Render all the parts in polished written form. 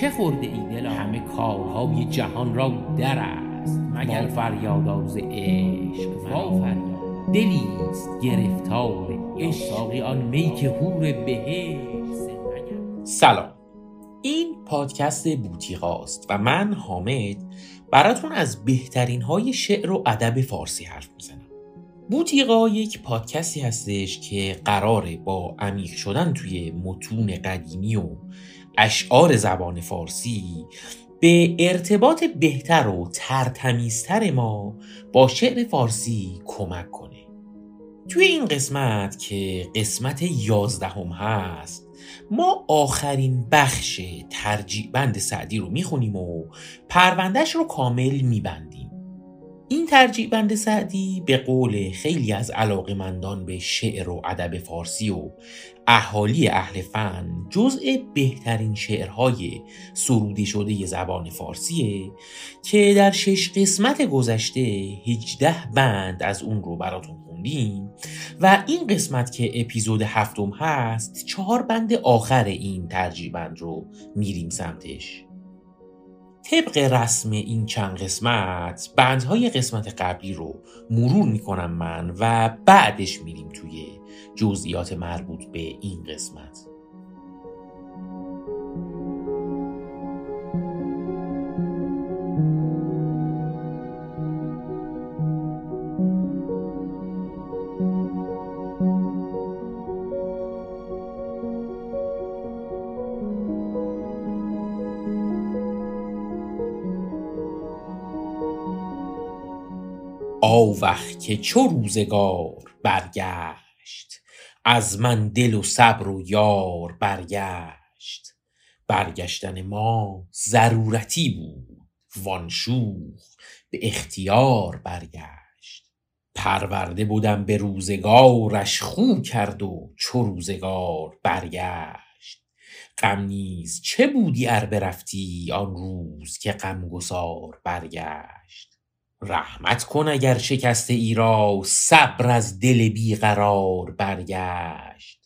چه خورده ای دلا؟ همه کارهای جهان را در است، مگر فریادآواز عشق وا فریاد. دلیست گرفتار اشتیاق آن می که حور بهشت. سلام، این پادکست بوتیقا است و من حامد براتون از بهترین های شعر و ادب فارسی حرف میزنم. بوتیقا یک پادکستی هستش که قراره با عمیق شدن توی متون قدیمی و اشعار زبان فارسی به ارتباط بهتر و ترتمیزتر ما با شعر فارسی کمک کنه. توی این قسمت که قسمت 11 هست، ما آخرین بخش ترجیع بند سعدی رو میخونیم و پروندهش رو کامل میبندیم. این ترجیع بند سعدی به قول خیلی از علاقه‌مندان به شعر و ادب فارسی و اهالی اهل فن جزء بهترین شعرهای سروده شده زبان فارسیه که در 6 قسمت گذشته 18 بند از اون رو براتون خوندیم و این قسمت که اپیزود 7 هست 4 بند آخر این ترجیع بند رو میریم سمتش. طبق رسم این چند قسمت بندهای قسمت قبلی رو مرور میکنم من و بعدش میریم توی جزئیات مربوط به این قسمت. آوخ که چو روزگار برگشت، از من دل و صبر و یار برگشت. برگشتن ما ضرورتی بود، وان شوخ به اختیار برگشت. پرورده بودم به روزگارش، خو کرد و چو روزگار برگشت. غم نیز چه بودی ار برفتی، آن روز که غمگسار برگشت. رحمت کن اگر شکسته ای را، صبر از دل بیقرار برگشت.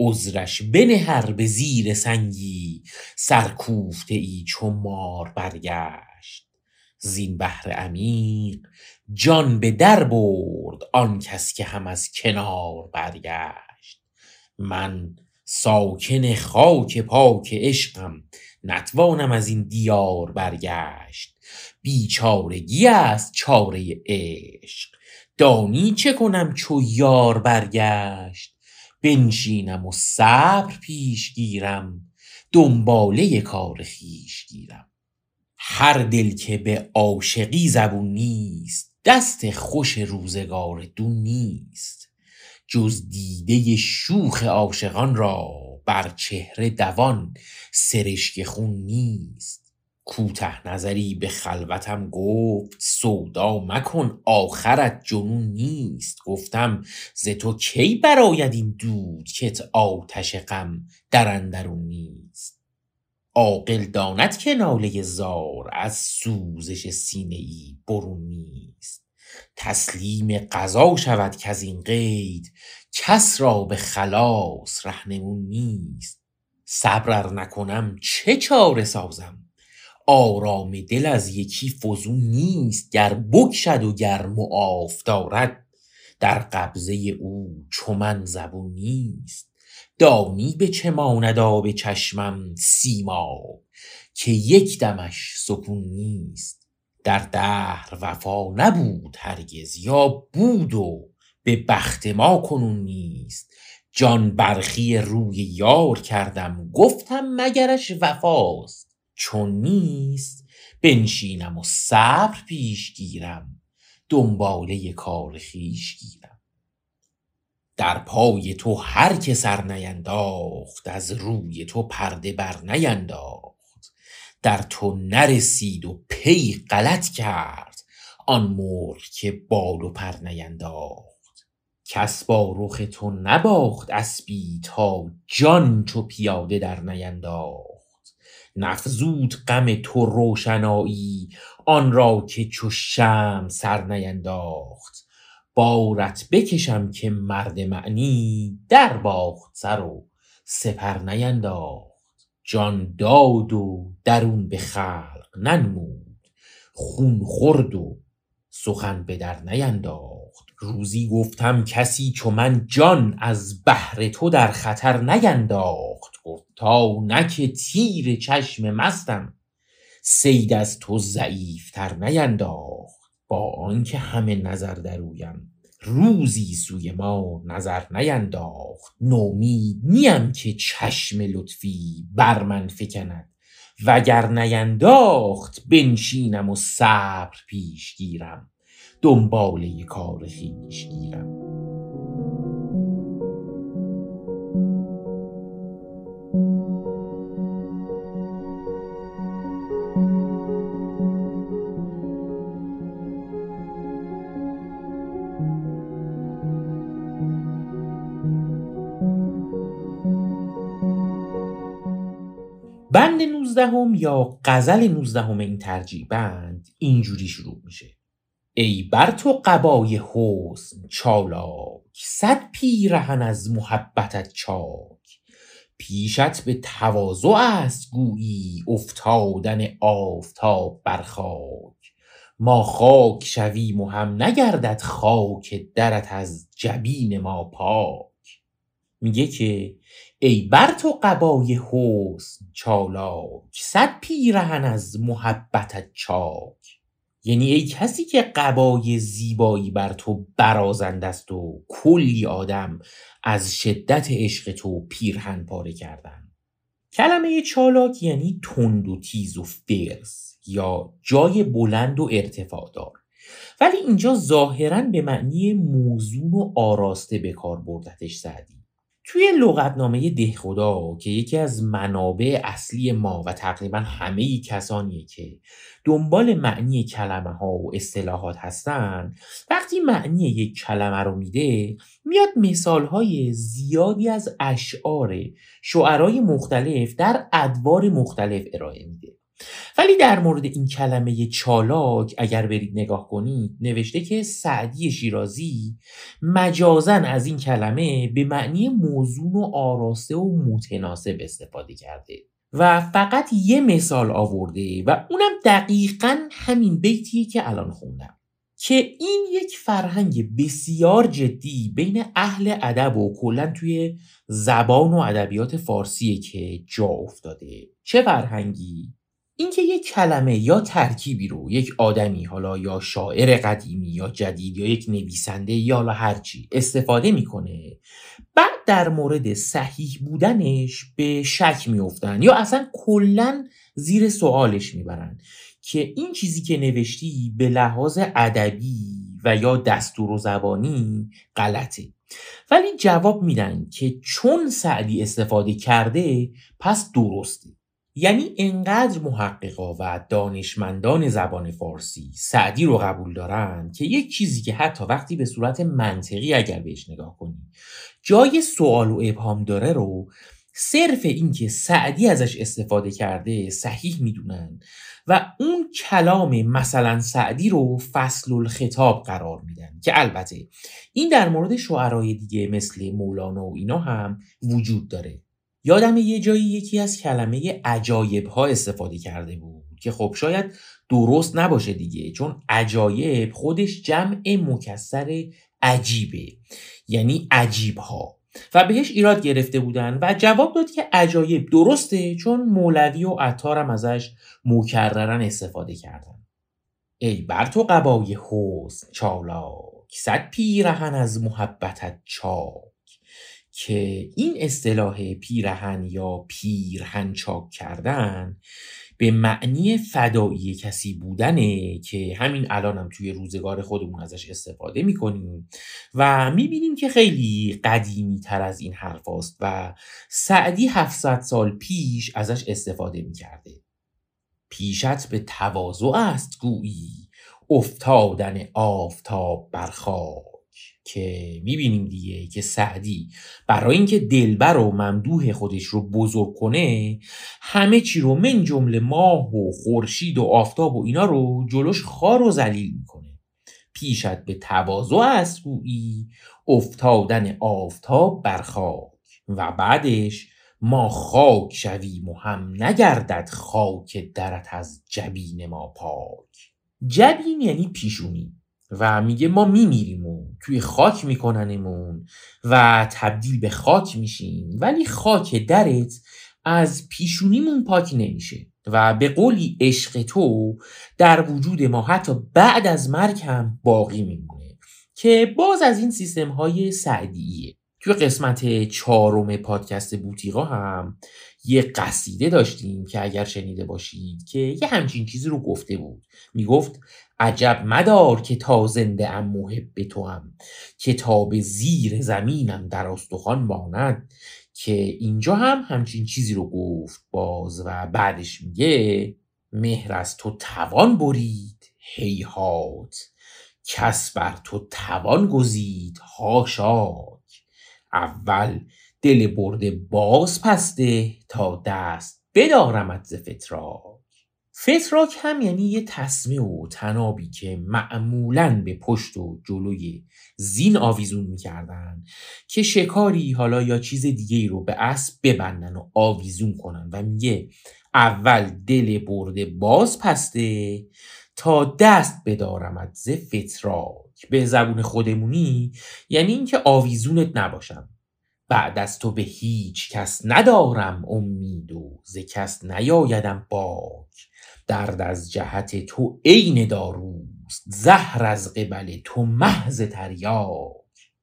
عذرش بنهر به زیر سنگی، سرکوفته ای چو مار برگشت. زین بحر عمیق جان به در برد، آن کس که هم از کنار برگشت. من ساکن خاک پاک عشقم، نتوانم از این دیار برگشت. بیچارگی است چاره عشق، دانی چه کنم چو یار برگشت. بنشینم و صبر پیش گیرم، دنباله کار خویش گیرم. هر دل که به عاشقی زبون نیست، دست خوش روزگار دون نیست. جز دیده شوخ عاشقان را، بر چهره دوان سرشک خون نیست. کوته نظری به خلوتم گفت، سودا مکن آخرت جنون نیست. گفتم ز تو کی براید این دود، کت آتش غم در اندرون نیست. عاقل داند که ناله زار، از سوزش سینه ای برون نیست. تسلیم قضا شود که از این قید، کس را به خلاص رهنمون نیست. صبر ار نکنم چه چاره سازم، آرام دل از یکی فزون نیست. گر بکشد و گر معاف دارد، در قبضه او چو من زبون نیست. دانی به چه ماند آب چشمم، سیماب که یک دمش سکون نیست. در دهر وفا نبود هرگز، یا بود و به بخت ما کنون نیست. جان برخی روی یار کردم، گفتم مگرش وفاست چون نیست. بنشینم و صبر پیش گیرم، دنباله کار خویش گیرم. در پای تو هر که سر نینداخت، از روی تو پرده بر نینداخت. در تو نرسید و پی غلط کرد، آن مرغ که بال و پر نینداخت. کس با رخ تو نباخت اسبی، تا جان چو پیاده در نینداخت. نفزود غم تو روشنایی، آن را که چو شمع سر نینداخت. بارت بکشم که مرد معنی، در باخت سر و سپر نینداخت. جان داد و درون به خلق ننمود، خون خورد و سخن به در نینداخت. روزی گفتم کسی چو من جان از بهر تو در خطر نینداخت. گفتا نک تیر چشم مستم، صید از تو ضعیفتر نینداخت. با آنکه همه نظر درویم، روزی سوی ما نظر نینداخت. نومید نیم که چشم لطفی بر من فکند، وگر نینداخت بنشینم و صبر پیش گیرم. دنباله کار خویش گیرم. بند 19 یا غزل 19 این ترجیع بند اینجوری شروع میشه: ای بر تو قبای حسن چالاک، صد پیرهن از محبتت چاک. پیشت به تواضع است گویی، افتادن آفتاب بر خاک. ما خاک شویم و هم نگردد خاک درت از جبین ما پاک. میگه که ای بر تو قبای حسن چالاک، صد پیرهن از محبتت چاک. یعنی ای کسی که قبای زیبایی بر تو برازنده است و کلی آدم از شدت عشق تو پیرهن پاره کردن. کلمه چالاک یعنی تند و تیز و فرس یا جای بلند و ارتفاع دار، ولی اینجا ظاهراً به معنی موزون و آراسته به کار بردتش سعدی. توی لغتنامه دهخدا که یکی از منابع اصلی ما و تقریبا همه کسانی که دنبال معنی کلمه ها و اصطلاحات هستن، وقتی معنی یک کلمه رو میده میاد مثال های زیادی از اشعار شعرهای مختلف در ادوار مختلف ارائه میده. ولی در مورد این کلمه چالاک اگر برید نگاه کنید، نوشته که سعدی شیرازی مجازاً از این کلمه به معنی موزون و آراسته و متناسب استفاده کرده و فقط یه مثال آورده و اونم دقیقاً همین بیتیه که الان خوندم، که این یک فرهنگ بسیار جدی بین اهل ادب و کلاً توی زبان و ادبیات فارسیه که جا افتاده. چه فرهنگی؟ اینکه یک کلمه یا ترکیبی رو یک آدمی، حالا یا شاعر قدیمی یا جدید یا یک نویسنده یا حالا هرچی، استفاده میکنه، بعد در مورد صحیح بودنش به شک میافتن یا اصلا کلا زیر سوالش میبرن که این چیزی که نوشتی به لحاظ ادبی و یا دستور و زبانی غلطه. ولی جواب میدن که چون سعدی استفاده کرده پس درسته. یعنی انقدر محققا و دانشمندان زبان فارسی سعدی رو قبول دارن که یک چیزی که حتی وقتی به صورت منطقی اگر بهش نگاه کنی جای سوال و ابهام داره رو صرف این که سعدی ازش استفاده کرده صحیح میدونن و اون کلام مثلا سعدی رو فصل الخطاب قرار میدن، که البته این در مورد شعرهای دیگه مثل مولانا و اینا هم وجود داره. یادم یه جایی یکی از کلمه عجایب ها استفاده کرده بود که خب شاید درست نباشه دیگه، چون عجایب خودش جمع مکسر عجیبه، یعنی عجیب ها، و بهش ایراد گرفته بودن و جواب داد که عجایب درسته چون مولوی و عطار هم ازش مکررن استفاده کردن. ای بر تو قبای حسن چالاک، صد پیرهن از محبتت چاک. که این اصطلاح پیرهن یا پیرهن چاک کردن به معنی فدایی کسی بودنه که همین الانم توی روزگار خودمون ازش استفاده میکنیم و میبینیم که خیلی قدیمی تر از این حرف است و سعدی 700 سال پیش ازش استفاده میکرده. پیشت به تواضع است گویی، افتادن آفتاب بر خاک. که میبینیم دیگه که سعدی برای اینکه دلبر و ممدوح خودش رو بزرگ کنه همه چی رو من جمله ماه و خورشید و آفتاب و اینا رو جلوش خار و ذلیل میکنه. پیشت به تواضع است گویی، افتادن آفتاب بر خاک. و بعدش ما خاک شویم و هم نگردد خاک درت از جبین ما پاک. جبین یعنی پیشونی و میگه ما میمیریم و توی خاک میکننمون و تبدیل به خاک میشیم، ولی خاک درت از پیشونیمون پاک نمیشه و به قولی عشق تو در وجود ما حتی بعد از مرگ هم باقی میمونه که باز از این سیستم های سعدیه. توی قسمت 4 پادکست بوتیقا هم یه قصیده داشتیم که اگر شنیده باشید که یه همچین چیزی رو گفته بود، میگفت عجب مدار که تا زنده ام محب تو هم، که تا به زیر زمینم در آستخوان ماند. که اینجا هم همچین چیزی رو گفت باز و بعدش میگه مهر از تو توان برید هیهات، کس بر تو توان گزید هاشاک. اول دل برده باز پسته تا دست بدارمت ز فتراک. فتراک هم یعنی یه تسمه و تنابی که معمولاً به پشت و جلوی زین آویزون میکردن که شکاری حالا یا چیز دیگه رو به اسب ببندن و آویزون کنن و میگه اول دل برده باز پسته تا دست بدارمت ز فتراک. به زبون خودمونی یعنی اینکه آویزونت نباشم، بعد از تو به هیچ کس ندارم امید و ز کس نیایدم باک. درد از جهت تو عین داروست، زهر از قبل تو محض تریاک.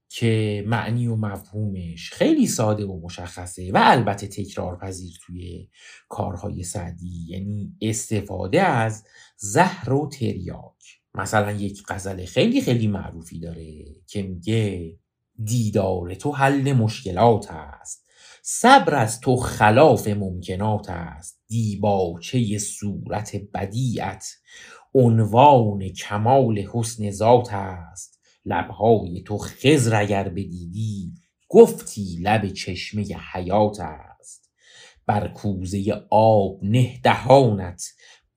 که معنی و مفهومش خیلی ساده و مشخصه و البته تکرار پذیر توی کارهای سعدی، یعنی استفاده از زهر و تریاک. مثلا یک غزل خیلی خیلی معروفی داره که میگه دیدار تو حل مشکلات است، صبر از تو خلاف ممکنات است. دیباچه صورت بدیعت عنوان کمال حسن ذات است. لبهای تو خضر اگر بدیدی گفتی لب چشمه حیات است. بر کوزه آب نه دهانت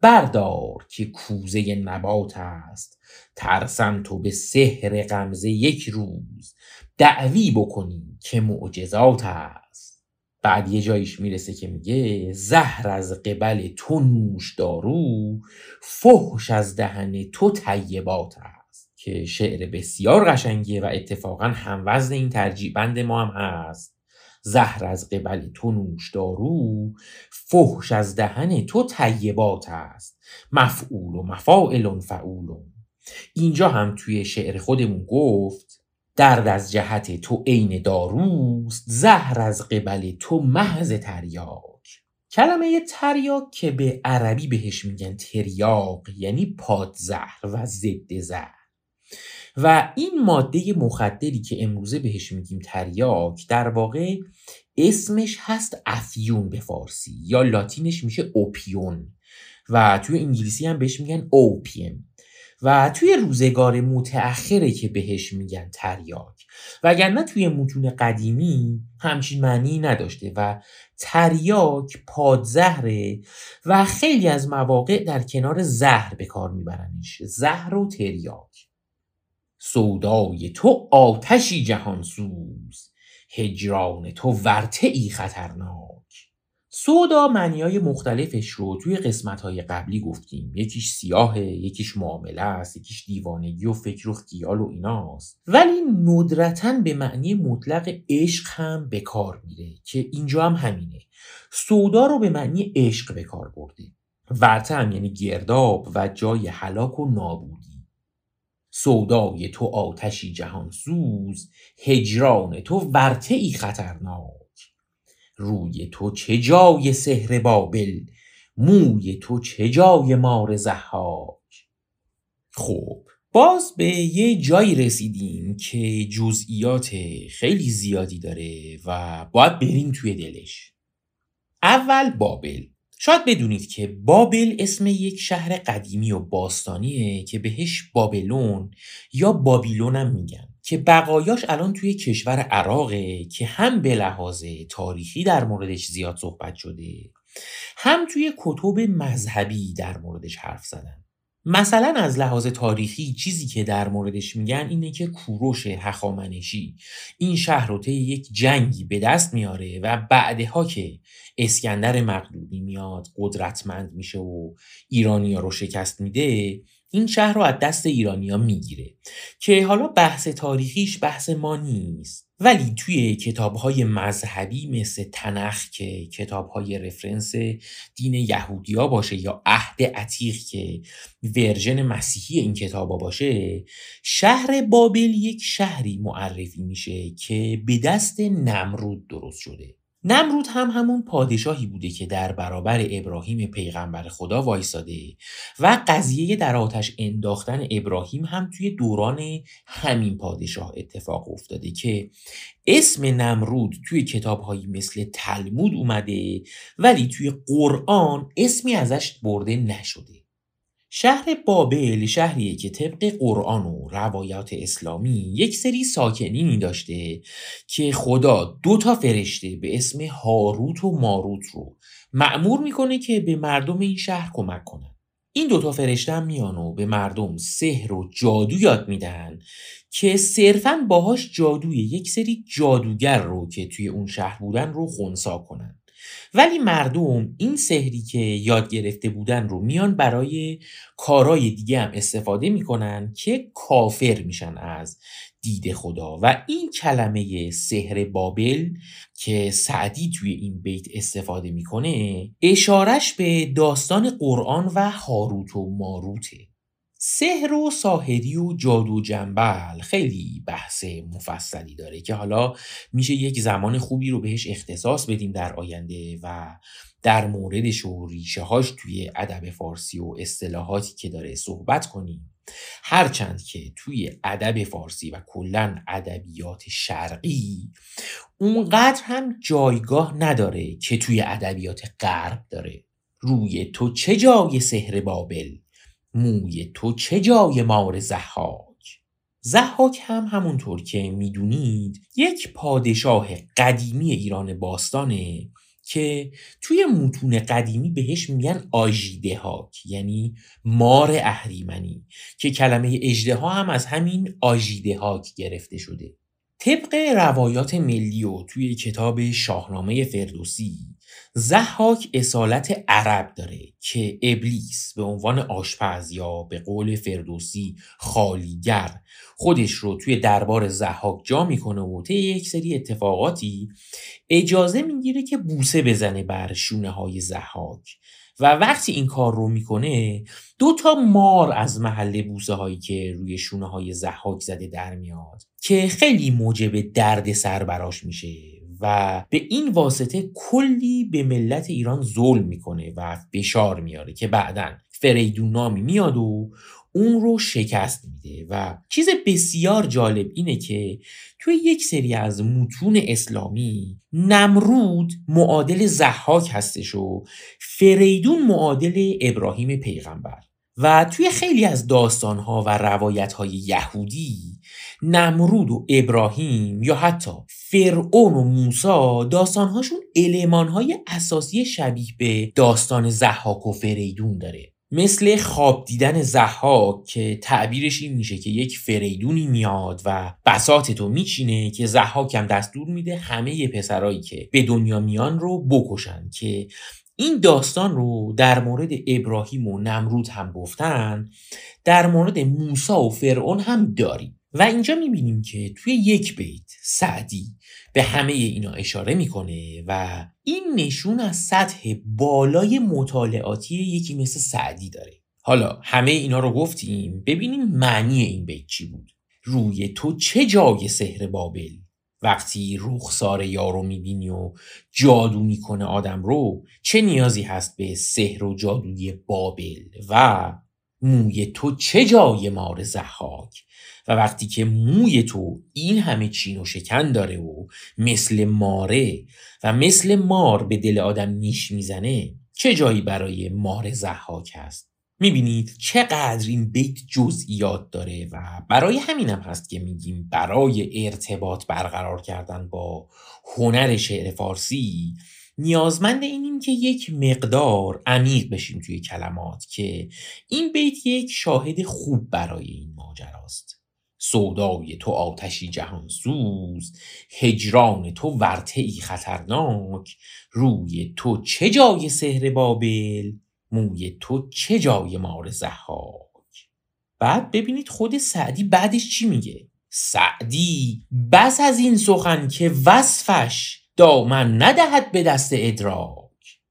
بردار که کوزه نبات است. ترسم تو به سحر غمزه یک روز دعوی بکنی که معجزات است. بعد یه جایش میرسه که میگه زهر از قبل تو نوش دارو، فحش از دهن تو طیبات است. که شعر بسیار قشنگیه و اتفاقا هموزن این ترجیع بند ما هم هست. زهر از قبل تو نوش دارو، فحش از دهن تو طیبات است. مفعول و مفاعل فعول. اینجا هم توی شعر خودمون گفت درد از جهت تو عین داروست، زهر از قبل تو محض تریاک. کلمه تریاک که به عربی بهش میگن تریاق یعنی پادزهر و ضد زهر و این ماده مخدری که امروزه بهش میگیم تریاک در واقع اسمش هست افیون به فارسی یا لاتینش میشه اوپیون و توی انگلیسی هم بهش میگن اوپیم و توی روزگار متأخره که بهش میگن تریاک، وگرنه توی متون قدیمی همچین معنی نداشته و تریاک پادزهره و خیلی از مواقع در کنار زهر به کار میبرنش. زهر و تریاک. سودای تو آتشی جهانسوز، هجران تو ورطه‌ای خطرناک. سودا معنی‌های مختلفش رو توی قسمت‌های قبلی گفتیم، یکیش سیاهه، یکیش معامله است، یکیش دیوانگی و فکر و خیال و ایناست، ولی ندرتاً به معنی مطلق عشق هم به کار میره که اینجا هم همینه. سودا رو به معنی عشق به کار برده، ورطه هم یعنی گرداب و جای هلاک و نابودی. سودای تو آتشی جهانسوز، هجران تو ورطه‌ای خطرناک. روی تو چه جای سحر بابل، موی تو چه جای مار ضحاک. خب باز به یه جایی رسیدیم که جزئیات خیلی زیادی داره و باید بریم توی دلش. اول بابل. شاید بدونید که بابل اسم یک شهر قدیمی و باستانیه که بهش بابلون یا بابیلون هم میگن که بقایاش الان توی کشور عراقه که هم به لحاظ تاریخی در موردش زیاد صحبت شده هم توی کتب مذهبی در موردش حرف زدن. مثلا از لحاظ تاریخی چیزی که در موردش میگن اینه که کوروش هخامنشی این شهر رو طی یک جنگی به دست میاره و بعدها که اسکندر مقدونی میاد قدرتمند میشه و ایرانیا رو شکست میده، این شهر رو از دست ایرانیا میگیره که حالا بحث تاریخیش بحث ما نیست. ولی توی کتاب‌های مذهبی مثل تنخ که کتاب‌های رفرنس دین یهودیا باشه یا عهد عتیق که ورژن مسیحی این کتابا باشه، شهر بابل یک شهری معرفی میشه که به دست نمرود درست شده. نمرود هم همون پادشاهی بوده که در برابر ابراهیم پیغمبر خدا وایساده و قضیه در آتش انداختن ابراهیم هم توی دوران همین پادشاه اتفاق افتاده که اسم نمرود توی کتاب‌هایی مثل تلمود اومده ولی توی قرآن اسمی ازش برده نشده. شهر بابل شهریه که طبق قرآن و روایات اسلامی یک سری ساکنینی داشته که خدا دو تا فرشته به اسم هاروت و ماروت رو مأمور میکنه که به مردم این شهر کمک کنن. این دو تا فرشته هم میان و به مردم سحر و جادو یاد میدن که صرفاً باهاش جادوی یک سری جادوگر رو که توی اون شهر بودن رو خنثی کنن. ولی مردم این سحری که یاد گرفته بودن رو میان برای کارهای دیگه هم استفاده میکنن که کافر میشن از دید خدا. و این کلمه سحر بابل که سعدی توی این بیت استفاده میکنه اشارش به داستان قرآن و هاروت و ماروته. سحر و ساحری و جادو و جنبل خیلی بحث مفصلی داره که حالا میشه یک زمان خوبی رو بهش اختصاص بدیم در آینده و در موردش و ریشه هاش توی ادب فارسی و اصطلاحاتی که داره صحبت کنیم. هرچند که توی ادب فارسی و کلاً ادبیات شرقی اونقدر هم جایگاه نداره که توی ادبیات غرب داره. روی تو چه جای سحر بابل، موی تو چه جای مار ضحاک. ضحاک هم همونطور که میدونید یک پادشاه قدیمی ایران باستانه که توی متون قدیمی بهش میگن آژیدهاک، یعنی مار اهریمنی که کلمه اژدها هم از همین آژیدهاک گرفته شده. طبق روایات ملی و توی کتاب شاهنامه فردوسی، ضحاک اصالت عرب داره که ابلیس به عنوان آشپز یا به قول فردوسی خالیگر خودش رو توی دربار ضحاک جا میکنه و طی یک سری اتفاقاتی اجازه میگیره که بوسه بزنه بر شونه های ضحاک و وقتی این کار رو میکنه دو تا مار از محل بوسه هایی که روی شونه های ضحاک زده در میاد که خیلی موجب درد سر براش میشه و به این واسطه کلی به ملت ایران ظلم میکنه و فشار میاره که بعداً فریدون نامی میاد و اون رو شکست میده. و چیز بسیار جالب اینه که توی یک سری از متون اسلامی نمرود معادل ضحاک هستش و فریدون معادل ابراهیم پیغمبر و توی خیلی از داستانها و روایتهای یهودی نمرود و ابراهیم یا حتی فرعون و موسی داستانهاشون المانهای اساسی شبیه به داستان ضحاک و فریدون داره، مثل خواب دیدن ضحاک که تعبیرش این میشه که یک فریدونی میاد و بساطتو میچینه که ضحاک هم دستور میده همه پسرایی که به دنیا میان رو بکشن که این داستان رو در مورد ابراهیم و نمرود هم گفتن، در مورد موسی و فرعون هم داریم. و اینجا میبینیم که توی یک بیت سعدی به همه اینا اشاره میکنه و این نشون از سطح بالای مطالعاتی یکی مثل سعدی داره. حالا همه اینا رو گفتیم، ببینیم معنی این بیت چی بود. روی تو چه جای سحر بابل، وقتی رخسار یارو میبینی و جادو میکنه آدم رو چه نیازی هست به سحر و جادوی بابل. و موی تو چه جای مار ضحاک، و وقتی که موی تو این همه چین و شکن داره و مثل ماره و مثل مار به دل آدم نیش میزنه چه جایی برای مار ضحاک هست. میبینید چقدر این بیت جزئیات داره و برای همینم هست که میگیم برای ارتباط برقرار کردن با هنر شعر فارسی نیازمند اینیم که یک مقدار عمیق بشیم توی کلمات که این بیت یک شاهد خوب برای این ماجراست. سودای تو آتشی جهانسوز، هجران تو ورطه‌ای خطرناک، روی تو چه جای سحر بابل، موی تو چه جای مار ضحاک. بعد ببینید خود سعدی بعدش چی میگه. سعدی بس از این سخن که وصفش دامن ندهد به دست ادراک.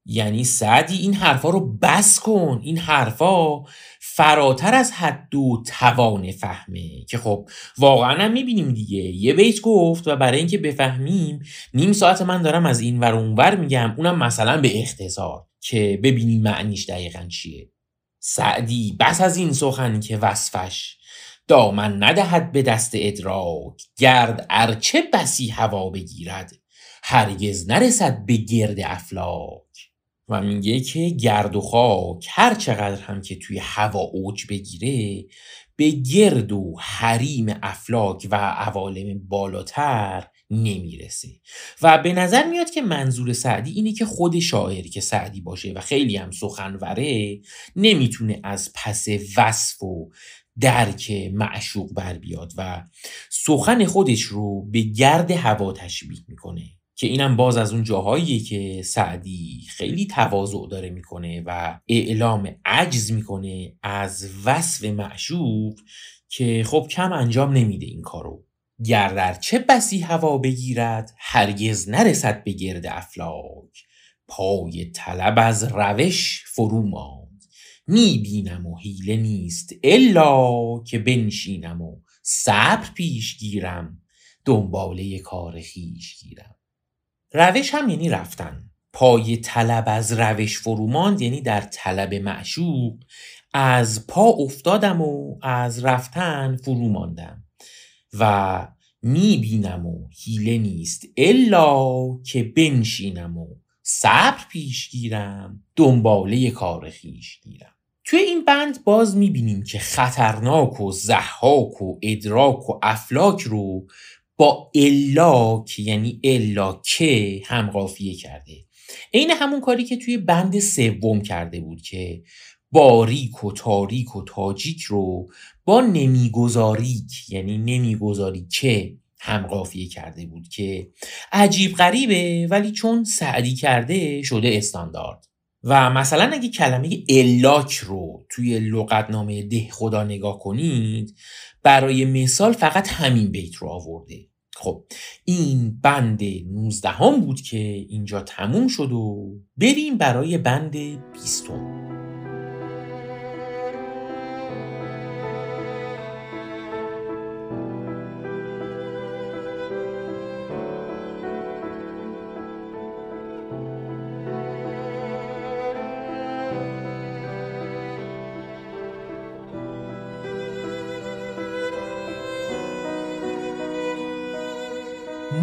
یعنی سعدی این حرفا رو بس کن، این حرفا فراتر از حد و توان فهمه، که خب واقعا هم میبینیم دیگه. یه بیت گفت و برای اینکه بفهمیم نیم ساعت من دارم از این ور اون ور میگم، اونم مثلا به اختصار که ببینیم معنیش دقیقا چیه. سعدی بس از این سخن که وصفش دامن ندهد به دست ادراک، گرد ارچه بسی هوا بگیرد، هرگز نرسد به گرد افلاک. و میگه که گرد و خاک هر چقدر هم که توی هوا اوج بگیره، به گرد و حریم افلاک و عوالم بالاتر نمیرسه. و به نظر میاد که منظور سعدی اینه که خود شاعر که سعدی باشه و خیلی هم سخنوره، نمیتونه از پس وصف و درک معشوق بر بیاد و سخن خودش رو به گرد هوا تشبیه میکنه، که اینم باز از اون جاهاییه که سعدی خیلی تواضع داره میکنه و اعلام عجز میکنه از وصف معشوق، که خب کم انجام نمیده این کارو. گرد ارچه بسی هوا بگیرد، هرگز نرسد به گرد افلاک، پای طلب از روش فرو ماند، میبینم و حیله نیست الا که بنشینم و صبر پیش گیرم، دنباله کار خویش گیرم. روش هم یعنی رفتن. پای طلب از روش فرو ماند یعنی در طلب معشوق از پا افتادم و از رفتن فرو ماندم. و میبینم و حیله نیست الا که بنشینم و صبر پیش گیرم، دنباله کار خویش گیرم. توی این بند باز میبینیم که خطرناک و ضحاک و ادراک و افلاک رو با الا که یعنی الا که هم قافیه کرده. عین همون کاری که توی بند سوم کرده بود که باریک و تاریک و تاجیک رو با نمیگذاریک یعنی نمیگذاری که هم قافیه کرده بود، که عجیب غریبه ولی چون سعدی کرده شده استاندارد. و مثلا اگه کلمه الاک رو توی لغتنامه دهخدا نگاه کنید، برای مثال فقط همین بیت رو آورده. خب این بند 19 بود که اینجا تموم شد و بریم برای بند 20.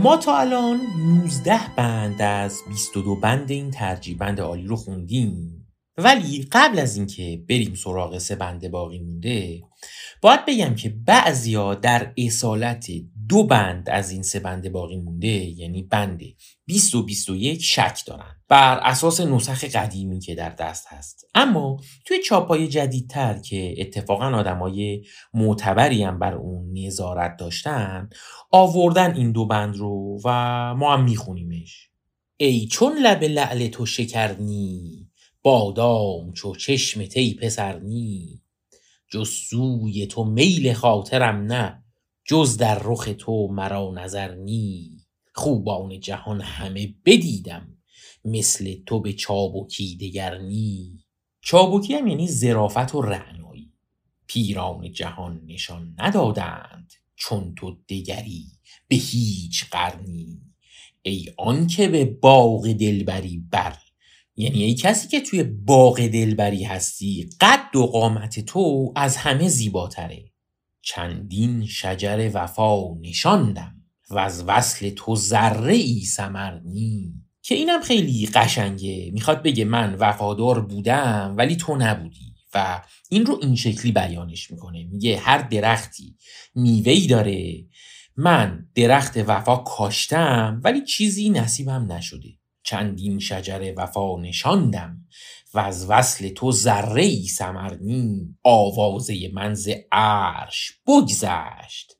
ما تا الان 19 بند از 22 بند این ترجیع بند عالی رو خوندیم، ولی قبل از اینکه بریم سراغ 3 بند باقی مونده، باید بگم که بعضیا در اصالت 2 بند از این 3 بند باقی مونده یعنی بند 20 و 21 شک دارن بر اساس نسخ قدیمی که در دست هست. اما توی چاپای جدیدتر که اتفاقا آدمای معتبری هم بر اون نظارت داشتن، آوردن این 2 بند رو و ما هم میخونیمش. ای چون لب لعل تو شکرنی، بادام چو چشم تی پسرنی، جز سوی تو میل خاطرم نه، جز در رخ تو مرا نظر نی. خوبان جهان همه بدیدم، مثل تو به چابکی دگر نی. چابکی هم یعنی ظرافت و رعنایی. پیران جهان نشان ندادند، چون تو دگری به هیچ قرنی. ای آن که به باغ دلبری بر، یعنی ای کسی که توی باغ دلبری هستی، قد و قامت تو از همه زیباتره. چندین شجر وفا نشاندم، و از وصل تو ذره ای ثمر نی. که اینم خیلی قشنگه، میخواد بگه من وفادار بودم ولی تو نبودی، و این رو این شکلی بیانش میکنه. میگه هر درختی میوه‌ای داره، من درخت وفا کاشتم ولی چیزی نصیبم نشده. چندین شجر وفا نشاندم و از وصل تو ذره‌ای ثمر نی. آوازه من ز عرش بگذشت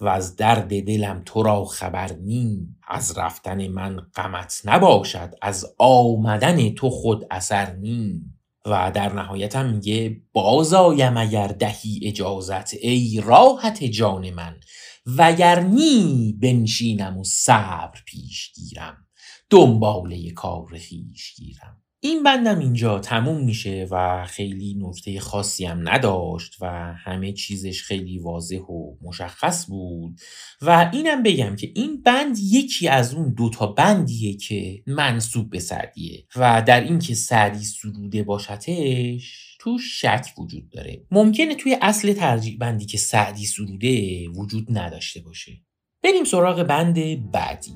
و از درد دلم تو را خبر نی. از رفتن من غمت نباشد، از آمدن تو خود اثر نی. و در نهایت هم میگه باز آیم اگر دهی اجازت ای راحت جان من، وگرنی بنشینم و صبر پیش گیرم، دنباله کار خویش گیرم. این بندم اینجا تموم میشه و خیلی نکته خاصی هم نداشت و همه چیزش خیلی واضح و مشخص بود. و اینم بگم که این بند یکی از اون دوتا بندیه که منسوب به سعدیه و در این که سعدی سروده باشدش تو شک وجود داره. ممکنه توی اصل ترجیع بندی که سعدی سروده وجود نداشته باشه. بریم سراغ بند بعدی.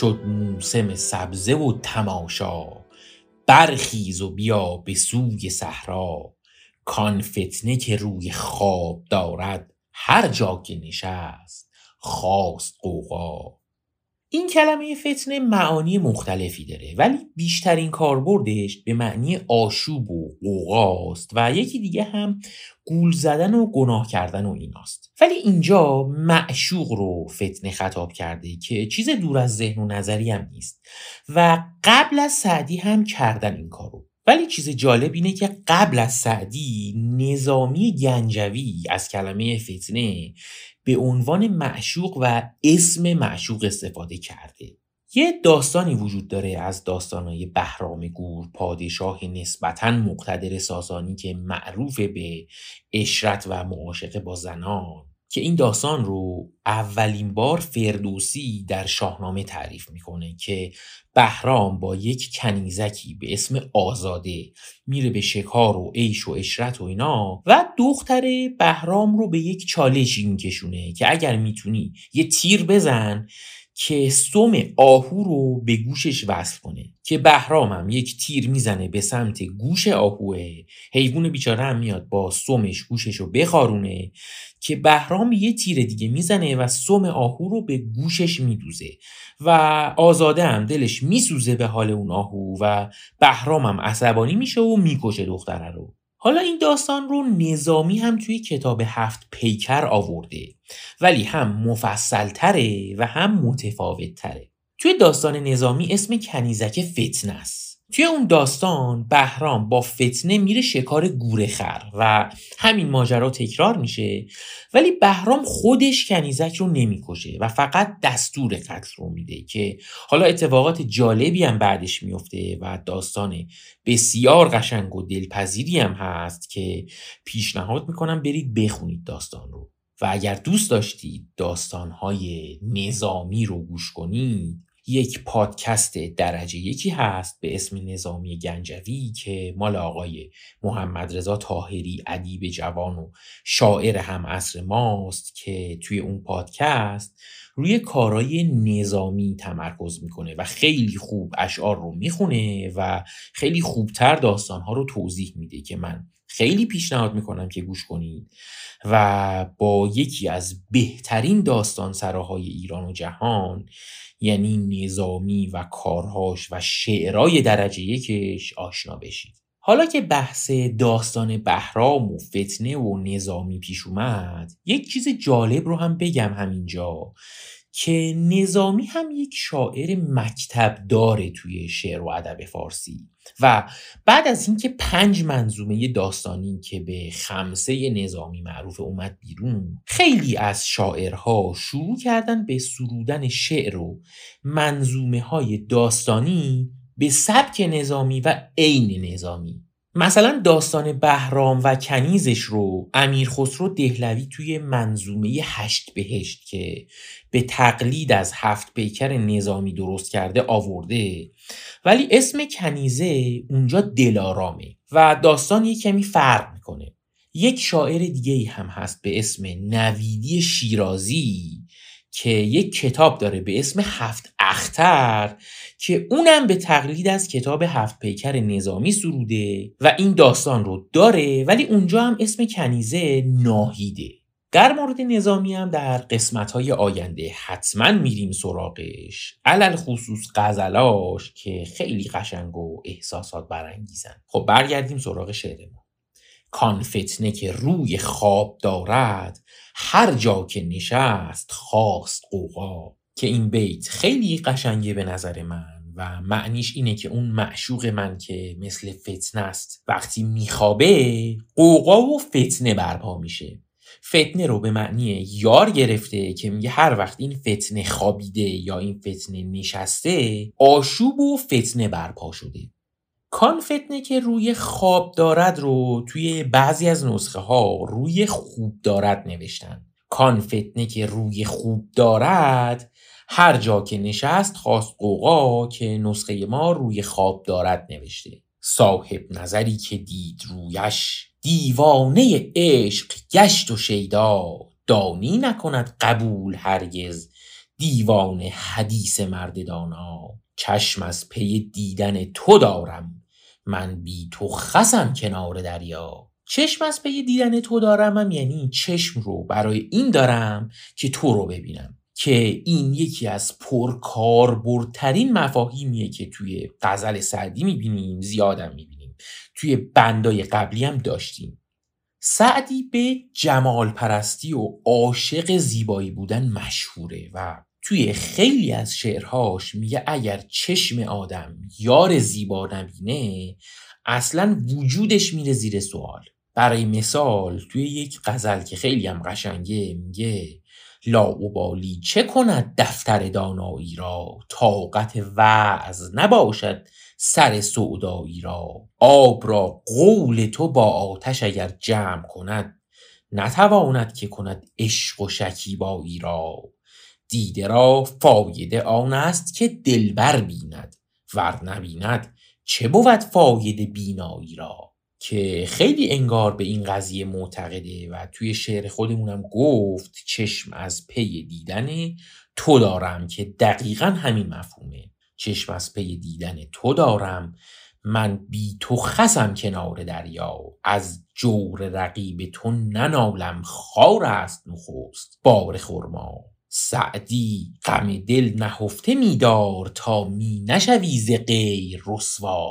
شد موسم سبزه و تماشا، برخیز و بیا به سوی صحرا. کان فتنه که روی خواب دارد، هر جا که نشست خواست غوغا. این کلمه فتنه معانی مختلفی داره ولی بیشترین کاربردش به معنی آشوب و غوغاست و یکی دیگه هم گول زدن و گناه کردن و ایناست. ولی اینجا معشوق رو فتنه خطاب کرده که چیز دور از ذهن و نظری هم نیست و قبل از سعدی هم کردن این کارو. ولی چیز جالب اینه که قبل از سعدی نظامی گنجوی از کلمه فتنه به عنوان معشوق و اسم معشوق استفاده کرده. یه داستانی وجود داره از داستانهای بهرام گور، پادشاه نسبتاً مقتدر ساسانی که معروف به اشرت و معاشقه با زنان، که این داستان رو اولین بار فردوسی در شاهنامه تعریف میکنه که بهرام با یک کنیزکی به اسم آزاده میره به شکار و عیش و اشرت و اینا و دختر بهرام رو به یک چالشی میکشونه که اگر میتونی یه تیر بزن که سم آهو رو به گوشش وصل کنه، که بهرام هم یک تیر میزنه به سمت گوش آهوه. حیوان بیچاره هم میاد با سمش گوشش رو بخارونه که بهرام یه تیر دیگه میزنه و سم آهو رو به گوشش میدوزه و آزاده هم دلش میسوزه به حال اون آهو و بهرام هم عصبانی میشه و میکشه دختره رو. حالا این داستان رو نظامی هم توی کتاب هفت پیکر آورده ولی هم مفصل تره و هم متفاوت تره. توی داستان نظامی اسم کنیزک فتنه است. توی اون داستان بهرام با فتنه میره شکار گورخر و همین ماجرا تکرار میشه ولی بهرام خودش کنیزک رو نمیکشه و فقط دستور قتل رو میده که حالا اتفاقات جالبی هم بعدش میفته و داستان بسیار قشنگ و دلپذیری هم هست که پیشنهاد میکنم برید بخونید داستان رو. و اگر دوست داشتید داستان‌های نظامی رو گوش کنید، یک پادکست درجه یکی هست به اسم نظامی گنجوی که مال آقای محمد رضا طاهری، ادیب جوان و شاعر همعصر ماست، که توی اون پادکست روی کارای نظامی تمرکز میکنه و خیلی خوب اشعار رو میخونه و خیلی خوبتر داستانها رو توضیح میده که من خیلی پیشنهاد میکنم که گوش کنید و با یکی از بهترین داستانسراهای ایران و جهان، یعنی نظامی و کارهاش و شعرهای درجه یکش آشنا بشید. حالا که بحث داستان بهرام و فتنه و نظامی پیش اومد، یک چیز جالب رو هم بگم همینجا که نظامی هم یک شاعر مکتب داره توی شعر و ادب فارسی و بعد از اینکه 5 منظومه داستانی که به خمسه نظامی معروف اومد بیرون، خیلی از شاعرها شروع کردن به سرودن شعر و منظومه های داستانی به سبک نظامی و عین نظامی. مثلا داستان بهرام و کنیزش رو امیر خسرو دهلوی توی منظومه 8 بهشت که به تقلید از 7 پیکر نظامی درست کرده آورده ولی اسم کنیزه اونجا دلارامه و داستان یه کمی فرق میکنه. یک شاعر دیگه هم هست به اسم نویدی شیرازی که یک کتاب داره به اسم هفت اختر که اونم به تقلید از کتاب هفت پیکر نظامی سروده و این داستان رو داره، ولی اونجا هم اسم کنیزه ناهیده. در مورد نظامی هم در قسمت‌های آینده حتما میریم سراغش، علل خصوص غزلاش که خیلی قشنگ و احساسات برانگیزن. خب برگردیم سراغ شعرمون. کان فتنه که روی خواب دارد، هر جا که نشست خواست غوغا. که این بیت خیلی قشنگه به نظر من و معنیش اینه که اون معشوق من که مثل فتنه است، وقتی میخوابه غوغا و فتنه برپا میشه. فتنه رو به معنی یار گرفته که میگه هر وقت این فتنه خوابیده یا این فتنه نشسته، آشوب و فتنه برپا شده. کان فتنه که روی خواب دارد رو توی بعضی از نسخه ها روی خوب دارد نوشتن. کان فتنه که روی خوب دارد، هر جا که نشست خواست غوغا، که نسخه ما روی خواب دارد نوشته. صاحب نظری که دید رویش، دیوانه عشق گشت و شیدا. دانی نکند قبول هرگز دیوانه حدیث مرد دانا. چشم از پی دیدن تو دارم، من بی تو خسم کنار دریا. چشم از پی دیدن تو دارمم یعنی چشم رو برای این دارم که تو رو ببینم، که این یکی از پرکاربردترین مفاهیمیه که توی غزل سعدی میبینیم، زیادم میبینیم، توی بندای قبلی هم داشتیم. سعدی به جمال پرستی و عاشق زیبایی بودن مشهوره و توی خیلی از شعرهاش میگه اگر چشم آدم یار زیبا نبینه اصلا وجودش میره زیر سوال. برای مثال توی یک غزل که خیلی هم قشنگه میگه لاابالی چه کند دفتر دانایی را، طاقت وعظ نباشد سر سودایی را. آب را قول تو با آتش اگر جمع کند، نتواند که کند عشق و شکیبایی را. دیده را فایده آن است که دلبر بیند، ور نبیند چه بود فایده بینایی را. که خیلی انگار به این قضیه معتقده و توی شعر خودمونم گفت چشم از پی دیدن تو دارم که دقیقا همین مفهومه. چشم از پی دیدن تو دارم، من بی تو خسم کنار دریا. از جور رقیب تو ننالم، خار است نخست بار خرما. سعدی غم دل نهفته میدار، تا می نشوی ز غیر رسوا.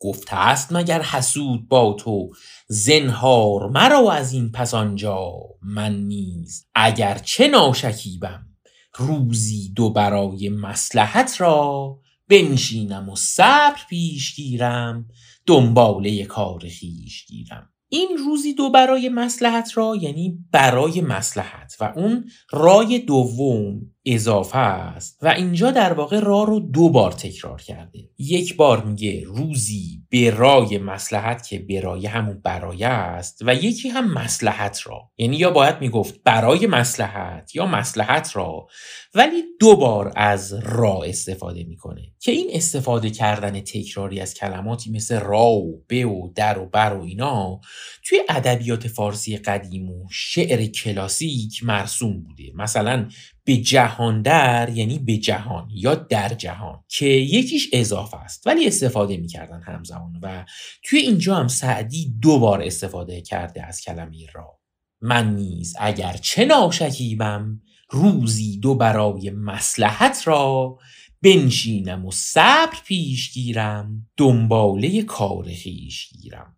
گفته است مگر حسود با تو، زنهار مرا از این پس آنجا. من نیز اگر چه ناشکیبم، روزی دو برای مصلحت را. بنشینم و صبر پیش گیرم، دنباله کار خویش گیرم. این روزی دو برای مصلحت را یعنی برای مصلحت و اون رای دوم اضافه است و اینجا در واقع را رو دو بار تکرار کرده. یک بار میگه روزی برای مصلحت که برای همون برای است و یکی هم مصلحت را، یعنی یا باید میگفت برای مصلحت یا مصلحت را، ولی دو بار از را استفاده میکنه که این استفاده کردن تکراری از کلماتی مثل را و به و در و بر و اینا توی ادبیات فارسی قدیم و شعر کلاسیک مرسوم بوده. مثلا به جهان در یعنی به جهان یا در جهان که یکیش اضافه است ولی استفاده میکردن همزمان و توی اینجا هم سعدی دو بار استفاده کرده از کلمه را. من نیز اگر چه ناشکیبم، روزی دو برای مصلحت را. بنشینم و صبر پیش گیرم، دنباله کار خویش گیرم.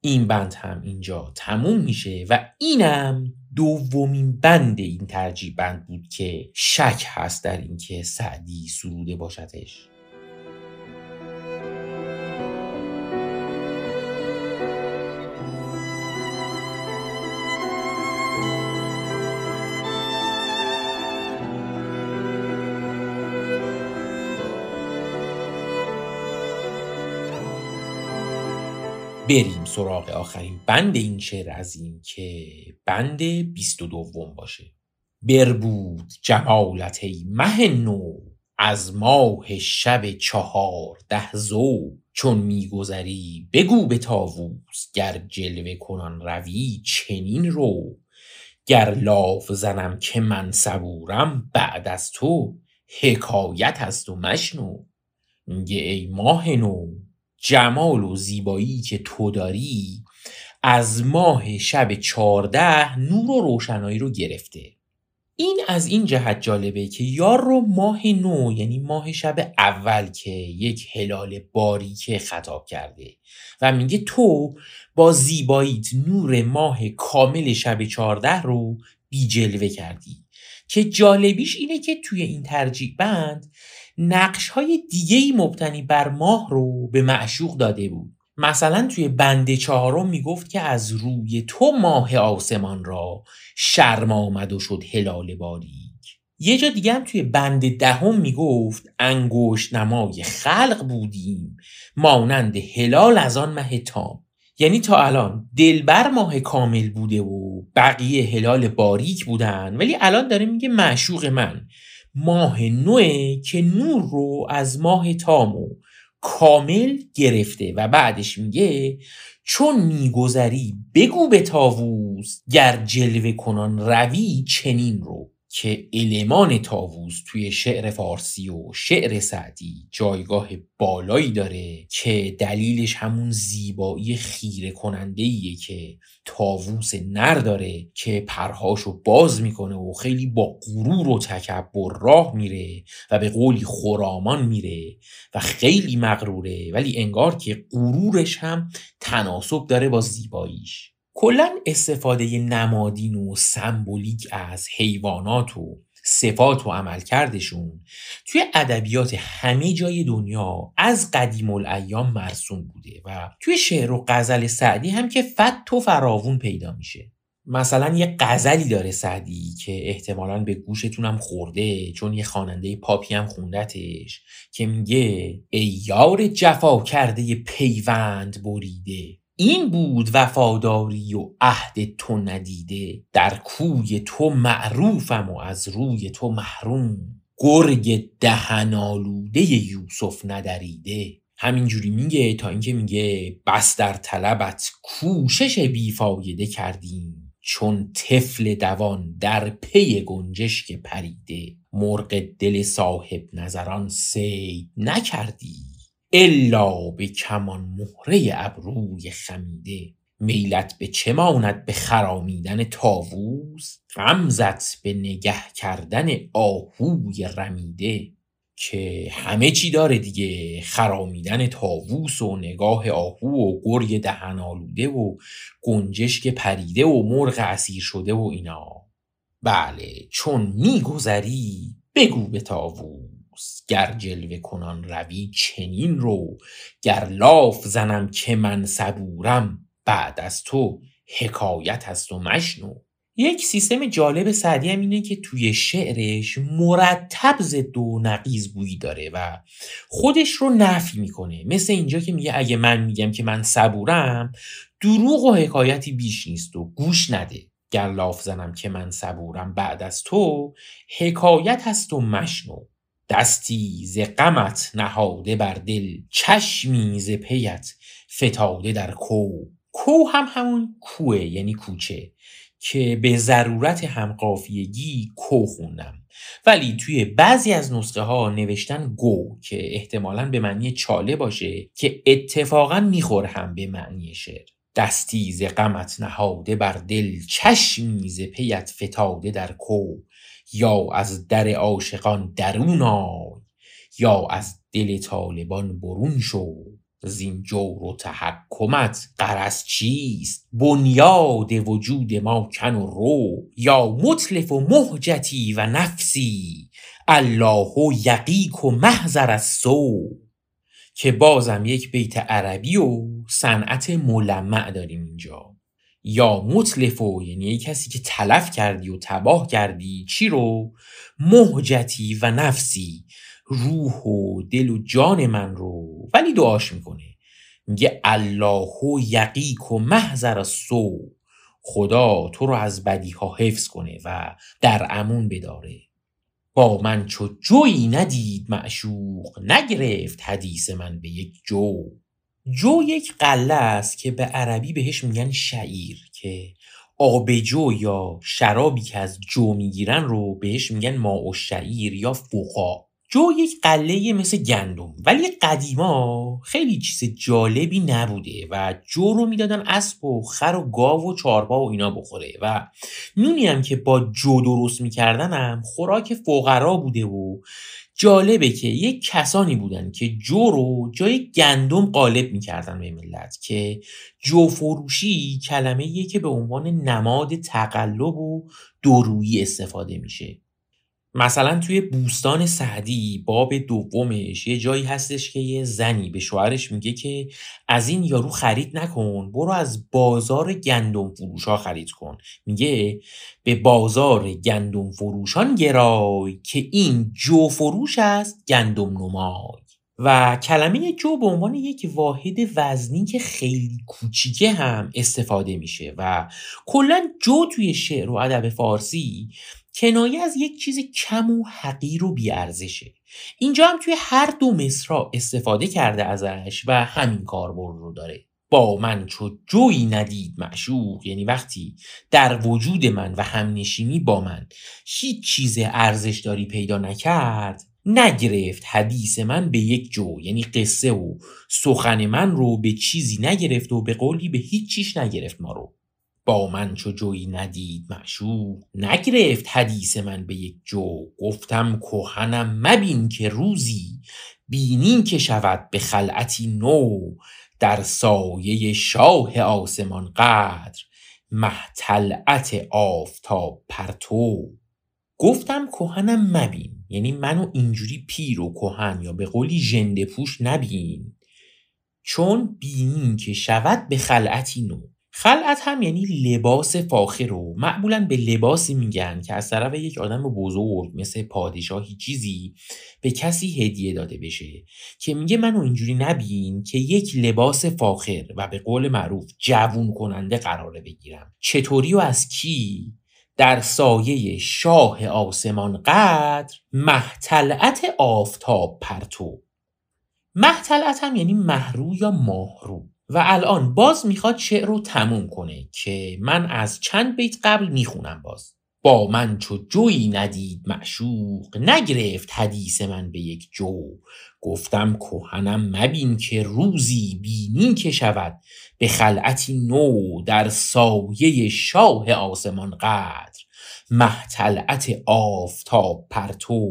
این بند هم اینجا تموم میشه و اینم دومین بند این ترجیع بند بود که شک هست در اینکه سعدی سروده باشدش. بریم سراغ آخرین بند این شعر عظیم که بند 22 باشه. بربود جمالت ای مه نو، از ماه شب 14 ذو. چون میگذری بگو به طاووس، گر جلوه کنان روی چنین رو. گر لاف زنم که من صبورم بعد از تو حکایت از تو مشنو. میگه ای ماه نو جمال و زیبایی که تو داری از ماه شب 14 نور و روشنایی رو گرفته. این از این جهت جالبه که یار رو ماه نو یعنی ماه شب اول که یک هلال باریکه خطاب کرده و میگه تو با زیباییت نور ماه کامل شب 14 رو بی جلوه کردی، که جالبیش اینه که توی این ترجیع بند نقش‌های دیگه‌ای مبتنی بر ماه رو به معشوق داده بود. مثلا توی بند 4 میگفت که از روی تو ماه آسمان را شرم آمد و شد هلال باریک. یه جا دیگه هم توی بند 10 میگفت انگشت نمای خلق بودیم مانند هلال از آن مه تام. یعنی تا الان دلبر ماه کامل بوده و بقیه هلال باریک بودن، ولی الان داره میگه معشوق من ماه نوه که نور رو از ماه تامو کامل گرفته. و بعدش میگه چون میگذری بگو به طاووس گر جلوه کنان روی چنین رو، که المان طاووس توی شعر فارسی و شعر سعدی جایگاه بالایی داره که دلیلش همون زیبایی خیره کننده‌ایه که طاووس نر داره که پرهاشو باز میکنه و خیلی با غرور و تکبر راه میره و به قولی خرامان میره و خیلی مغروره، ولی انگار که غرورش هم تناسب داره با زیباییش. کلن استفاده نمادین و سمبولیک از حیوانات و صفات و عملکردشون توی ادبیات همه جای دنیا از قدیم الایام مرسوم بوده و توی شعر و غزل سعدی هم که فتح و فراوون پیدا میشه. مثلا یه غزلی داره سعدی که احتمالاً به گوشتونم خورده چون یه خواننده پاپی هم خوندتش، که میگه ای یار جفا کرده پیوند بریده، این بود وفاداری و عهد تو ندیده، در کوی تو معروفم و از روی تو محروم، گرگ دهن‌آلوده یوسف ندریده. همینجوری میگه تا اینکه میگه بس در طلبت کوشش بیفایده کردیم، چون طفل دوان در پی گنجشک پریده، مرغ دل صاحب نظران صید نکردی، الا به کمان مهره ابروی خمیده، میلت به چه ماند به خرامیدن طاووس، غمزت به نگه کردن آهوی رمیده. که همه چی داره دیگه، خرامیدن طاووس و نگاه آهو و گرگ دهن آلوده و گنجشک پریده و مرغ اسیر شده و اینا. بله، چون میگذری بگو به طاووس گر جلوه کنان روی چنین رو، گر لاف زنم که من صبورم بعد از تو حکایت از تو مشنو. یک سیستم جالب سعدی هم اینه که توی شعرش مرتب ضد و نقیض گویی داره و خودش رو نفی میکنه، مثل اینجا که میگه اگه من میگم که من صبورم دروغ و حکایتی بیش نیست و گوش نده. گر لاف زنم که من صبورم بعد از تو حکایت از تو مشنو. دستی ز غمت نهاده بر دل، چشمی ز پیت فتاده در کو. کو هم همون کوه یعنی کوچه که به ضرورت همقافیگی کو خوندم، ولی توی بعضی از نسخه ها نوشتن گو که احتمالاً به معنی چاله باشه که اتفاقاً میخوره هم به معنی شعر. دستی ز غمت نهاده بر دل، چشمی ز پیت فتاده در کو، یا از در عاشقان درون آی، یا از دل طالبان برون شو، زین جور و تحکمت غرض چیست، بنیاد وجود ما کن و رو، یا متلف و مهجتی و نفسی، الله و یقیک و محضر از سو. که بازم یک بیت عربی و صنعت ملمع داریم اینجا. یا متلفو یعنی کسی که تلف کردی و تباه کردی چی رو؟ مهجتی و نفسی، روح و دل و جان من رو. ولی دعاش میکنه، میگه الله و یقیک و محضر السوء، خدا تو رو از بدیها حفظ کنه و در امان بداره. با من چو جویی ندید معشوق، نگرفت حدیث من به یک جو. جو یک قله است که به عربی بهش میگن شعیر، که آبجو یا شرابی که از جو میگیرن رو بهش میگن ماء الشعیر یا فقاع. جو یک قله مثل گندم، ولی قدیما خیلی چیز جالبی نبوده و جو رو میدادن اسب و خر و گاو و چارپا و اینا بخوره و نونی هم که با جو درست میکردن هم خوراک فقرا بوده و جالبه که یک کسانی بودن که جو رو جای گندم قالب میکردن به ملت، که جو فروشی کلمه یه که به عنوان نماد تقلب و دورویی استفاده میشه. مثلا توی بوستان سعدی باب دومش یه جایی هستش که یه زنی به شوهرش میگه که از این یارو خرید نکن، برو از بازار گندم فروشا خرید کن. میگه به بازار گندم فروشان گرای که این جو فروش است گندم نمای. و کلمه جو به عنوان یک واحد وزنی که خیلی کوچیکه هم استفاده میشه و کلا جو توی شعر و ادب فارسی کنایه از یک چیز کم و حقیر و بیارزشه. اینجا هم توی هر دو مصرع استفاده کرده ازش و همین کاربرد رو داره. با من چو جویی ندید معشوق، یعنی وقتی در وجود من و همنشینی با من هیچ چیز ارزش داری پیدا نکرد، نگرفت حدیث من به یک جو، یعنی قصه و سخن من رو به چیزی نگرفت و به قولی به هیچ چیز نگرفت ما رو. با من چو جویی ندید معشوق، نگرفت حدیث من به یک جو. گفتم کهنم مبین که روزی، بینین که شود به خلعتی نو. در سایه شاه آسمان قدر، محتلعت آفتاب پرتو. گفتم کهنم مبین، یعنی منو اینجوری پیر و کهن یا به قولی ژنده پوش نبین، چون بینین که شود به خلعتی نو. خلعت هم یعنی لباس فاخر و معمولاً به لباسی میگن که از طرف یک آدم بزرگ مثل پادشاهی چیزی به کسی هدیه داده بشه، که میگه منو اینجوری نبین که یک لباس فاخر و به قول معروف جوون کننده قراره بگیرم. چطوری و از کی؟ در سایه شاه آسمان قدر، محتلعت آفتاب پرتو. محتلعت هم یعنی مهرو یا ماهرو. و الان باز میخواد شعر رو تموم کنه که من از چند بیت قبل میخونم باز. با من چو جویی ندید معشوق، نگرفت حدیث من به یک جو. گفتم کهنم مبین که روزی، بینین که شود به خلعتی نو. در سایه شاه آسمان قدر، محتلعت آفتاب پرتو.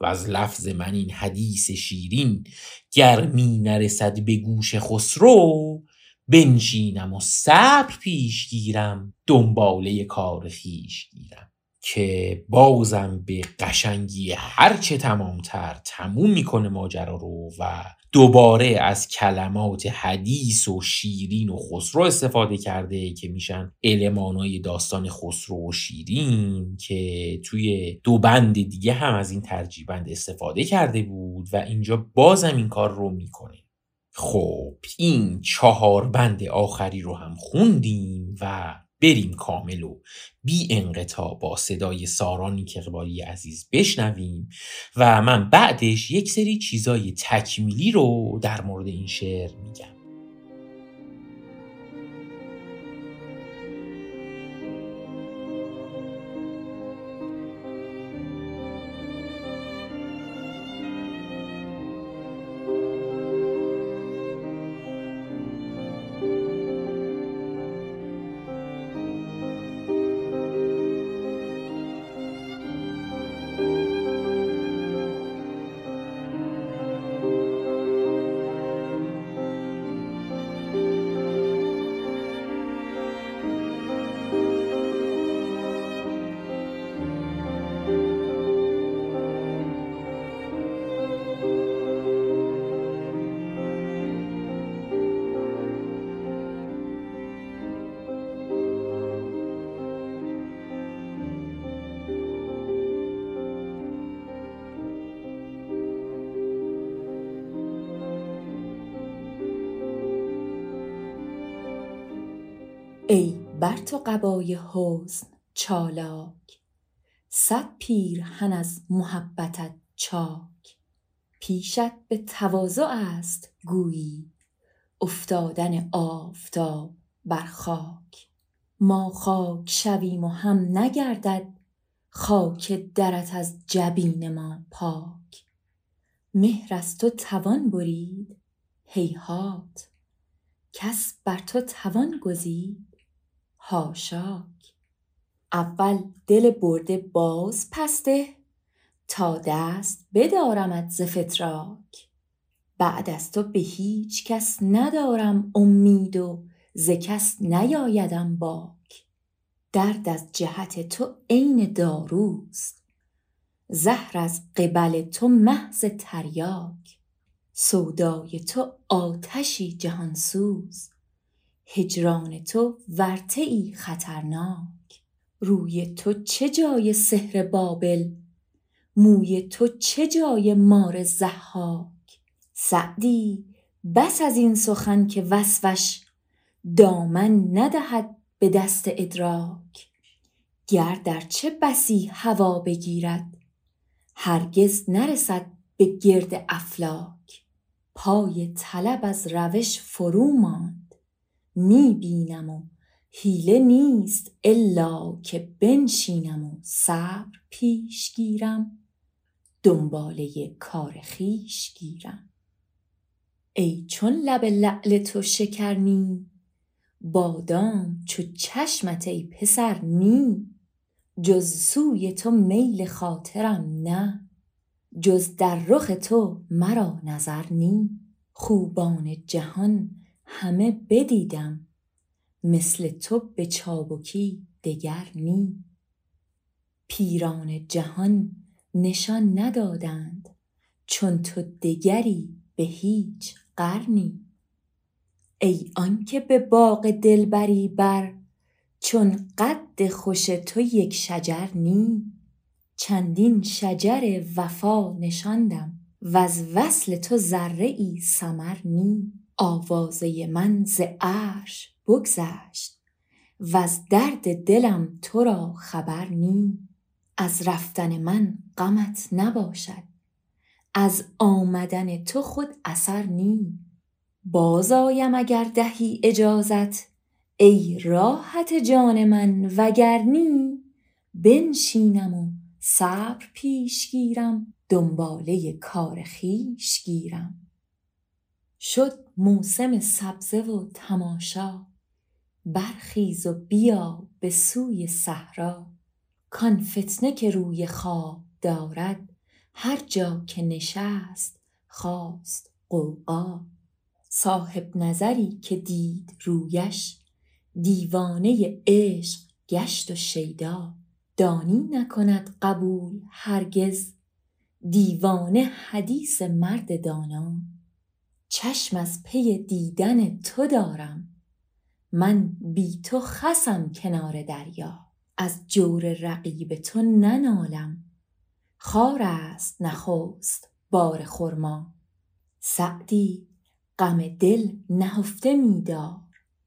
و از لفظ من این حدیث شیرین، گر می نرسد به گوش خسرو. بنشینم و صبر پیش گیرم، دنباله کار خویش گیرم. که بازم به قشنگی هرچه تمامتر تموم میکنه ماجرا رو و دوباره از کلمات حدیث و شیرین و خسرو استفاده کرده که میشن المانای داستان خسرو و شیرین، که توی دو بند دیگه هم از این ترجیع بند استفاده کرده بود و اینجا بازم این کار رو میکنه. خب این 4 بند آخری رو هم خوندیم و بریم کامل و بی انقطاع با صدای سارا نیک اقبالی عزیز بشنویم و من بعدش یک سری چیزای تکمیلی رو در مورد این شعر میگم. ای بر تو قبای حسن چالاک، 100 پیرهن از محبتت چاک. پیشت به تواضع است گویی، افتادن آفتاب بر خاک. ما خاک شویم و هم نگردد خاک درت از جبین ما پاک. مهر از تو توان برید هیهات، کس بر تو توان گزید هاشاک. اول دل برده باز پسته، تا دست بدارمت ز فتراک. بعد از تو به هیچ کس ندارم امید و ز کس نیایدم باک. درد از جهت تو عین داروست، زهر از قبل تو محض تریاک. سودای تو آتشی جهانسوز، هجران تو ورطه‌ای خطرناک. روی تو چه جای سحر بابل، موی تو چه جای مار ضحاک. سعدی بس از این سخن که وصفش، دامن ندهد به دست ادراک. گر در چه بسی هوا بگیرد، هرگز نرسد به گرد افلاک. پای طلب از روش فرو ماند، می بینم و حیله نیست الا که بنشینم و صبر پیش گیرم، دنباله کار خویش گیرم. ای چون لب لعل تو شکر نی، بادام چو چشمت ای پسر نی. جز سوی تو میل خاطرم نه، جز در رخ تو مرا نظر نی. خوبان جهان همه بدیدم، مثل تو به چابکی دگر نی. پیران جهان نشان ندادند، چون تو دگری به هیچ قرنی. ای آنکه به باغ دلبری بر، چون قد خوش تو یک شجر نی. چندین شجر وفا نشاندم، وز وصل تو ذره ای ثمر نی. آوازه من ز عرش بگذشت، وز درد دلم تو را خبر نی. از رفتن من غمت نباشد، از آمدن تو خود اثر نی. باز آیم اگر دهی اجازت، ای راحت جان من، وگر نی. بنشینم و صبر پیش گیرم، دنباله کار خویش گیرم. شد موسم سبزه و تماشا، برخیز و بیا به سوی صحرا. کان فتنه که روی خواب دارد، هر جا که نشست خواست غوغا. صاحب نظری که دید رویش، دیوانه عشق گشت و شیدا. دانی نکند قبول هرگز، دیوانه حدیث مرد دانا. چشم از پی دیدن تو دارم، من بی تو خسم کنار دریا. از جور رقیب تو ننالم، خار است نخست بار خرما. سعدی غم دل نهفته می‌دار،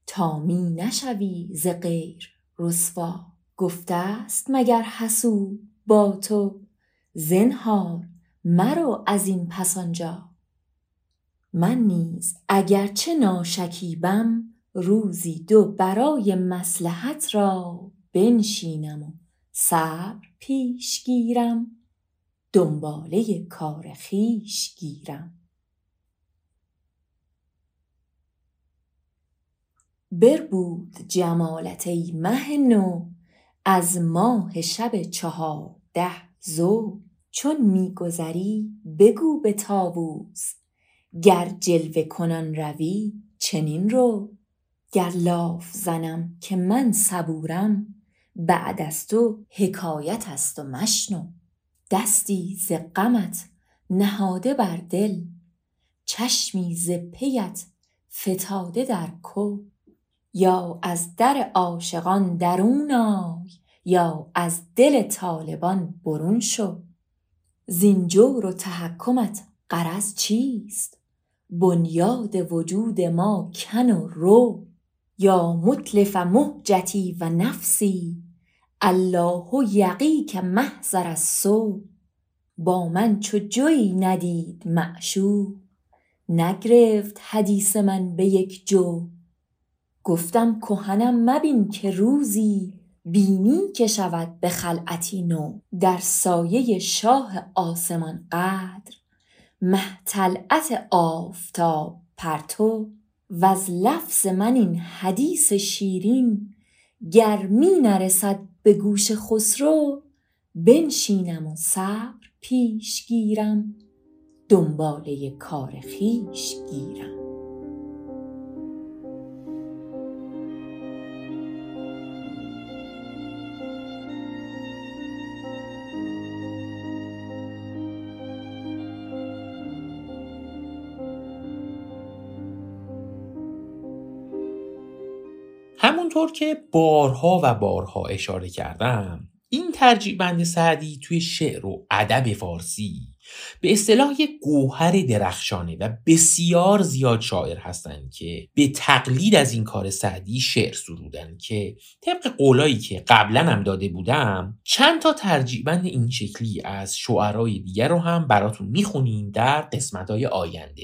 تا می نشوی ز غیر رسوا. گفته است مگر حسود با تو، زنهار مرو از این پس آنجا. من نیز اگرچه ناشکیبم، روزی دو برای مصلحت را بنشینم و صبر پیش گیرم، دنباله کار خویش گیرم. بربود جمالت ای مه نو، از ماه شب 14 ذو. چون میگذری بگو به طاووس، گر جلوه کنان روی چنین رو. گر لاف زنم که من صبورم، بعد از تو حکایت است و مشنو. دستی ز غمت نهاده بر دل، چشمی ز پیت فتاده در کو. یا از در عاشقان درون آی، یا از دل طالبان برون شو. زین جور و تحکمت غرض چیست، بنیاد وجود ما کن و رو. یا متلف مهجتی و نفسی، الله یقی که محضر از سو. با من چو جوی ندید معشوق، نگرفت حدیث من به یک جو. گفتم کهنم مبین که روزی بینی که شود به خلعتی نو. در سایه شاه آسمان قدر محتلعت آفتاب پرتو. وز لفظ من این حدیث شیرین گرمی نرسد به گوش خسرو. بنشینم و صبر پیش گیرم دنباله کار خویش گیرم. همونطور که بارها و بارها اشاره کردم، این ترجیع بند سعدی توی شعر و ادب فارسی به اصطلاح یک گوهر درخشانه و بسیار زیاد شاعر هستند که به تقلید از این کار سعدی شعر سرودن که طبق قولایی که قبلا هم داده بودم چند تا ترجیع بند این شکلی از شعرهای دیگر رو هم براتون میخونیم در قسمت‌های آینده.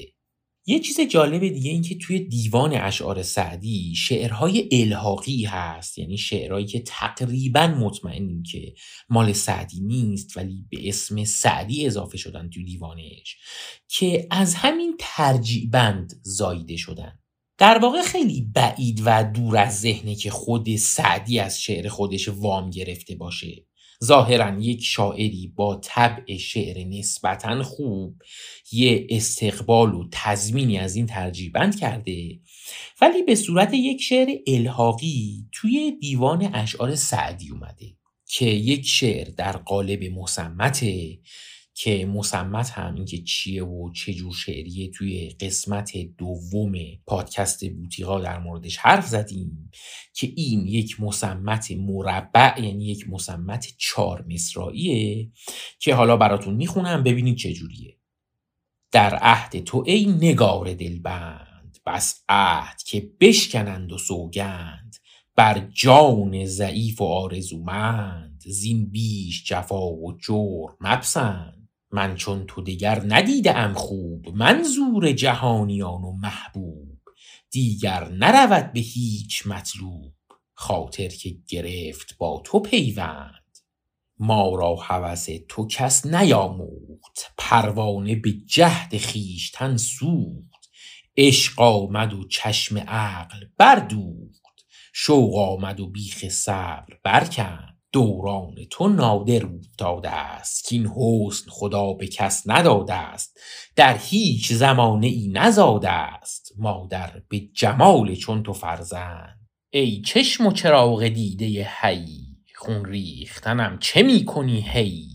یه چیز جالب دیگه این که توی دیوان اشعار سعدی شعرهای الحاقی هست، یعنی شعرهایی که تقریبا مطمئنیم که مال سعدی نیست ولی به اسم سعدی اضافه شدن توی دیوانش که از همین ترجیع بند زایده شدن. در واقع خیلی بعید و دور از ذهنه که خود سعدی از شعر خودش وام گرفته باشه. ظاهرا یک شاعری با طبع شعر نسبتاً خوب یه استقبال و تضمینی از این ترجیع بند کرده، ولی به صورت یک شعر الحاقی توی دیوان اشعار سعدی اومده که یک شعر در قالب مصمته که مصمت هم این که چیه و چه جور شعریه توی قسمت دوم پادکست بوتیقا در موردش حرف زدیم که این یک مصمت مربع، یعنی یک مصمت 4 مصرعیه که حالا براتون میخونم ببینید چه جوریه. در عهد تو ای نگار دلبند بس عهد که بشکنند و سوگند. بر جان ضعیف و آرزومند زین بیش جفا و جور مپسند. من چون تو دیگر ندیدم خوب منظور جهانیان و محبوب. دیگر نرود به هیچ مطلوب خاطر که گرفت با تو پیوند. ما را هوس تو کس نیاموخت پروانه به جهد خویشتن سوخت. عشق آمد و چشم عقل بردوخت شوق آمد و بیخ صبر برکند. دوران تو نادر افتاده است که این حسن خدا به کس نداده است. در هیچ زمانه ای نزاده است مادر به جمال چون تو فرزند. ای چشم و چراغ دیده حی خون ریختنم چه می کنی هی.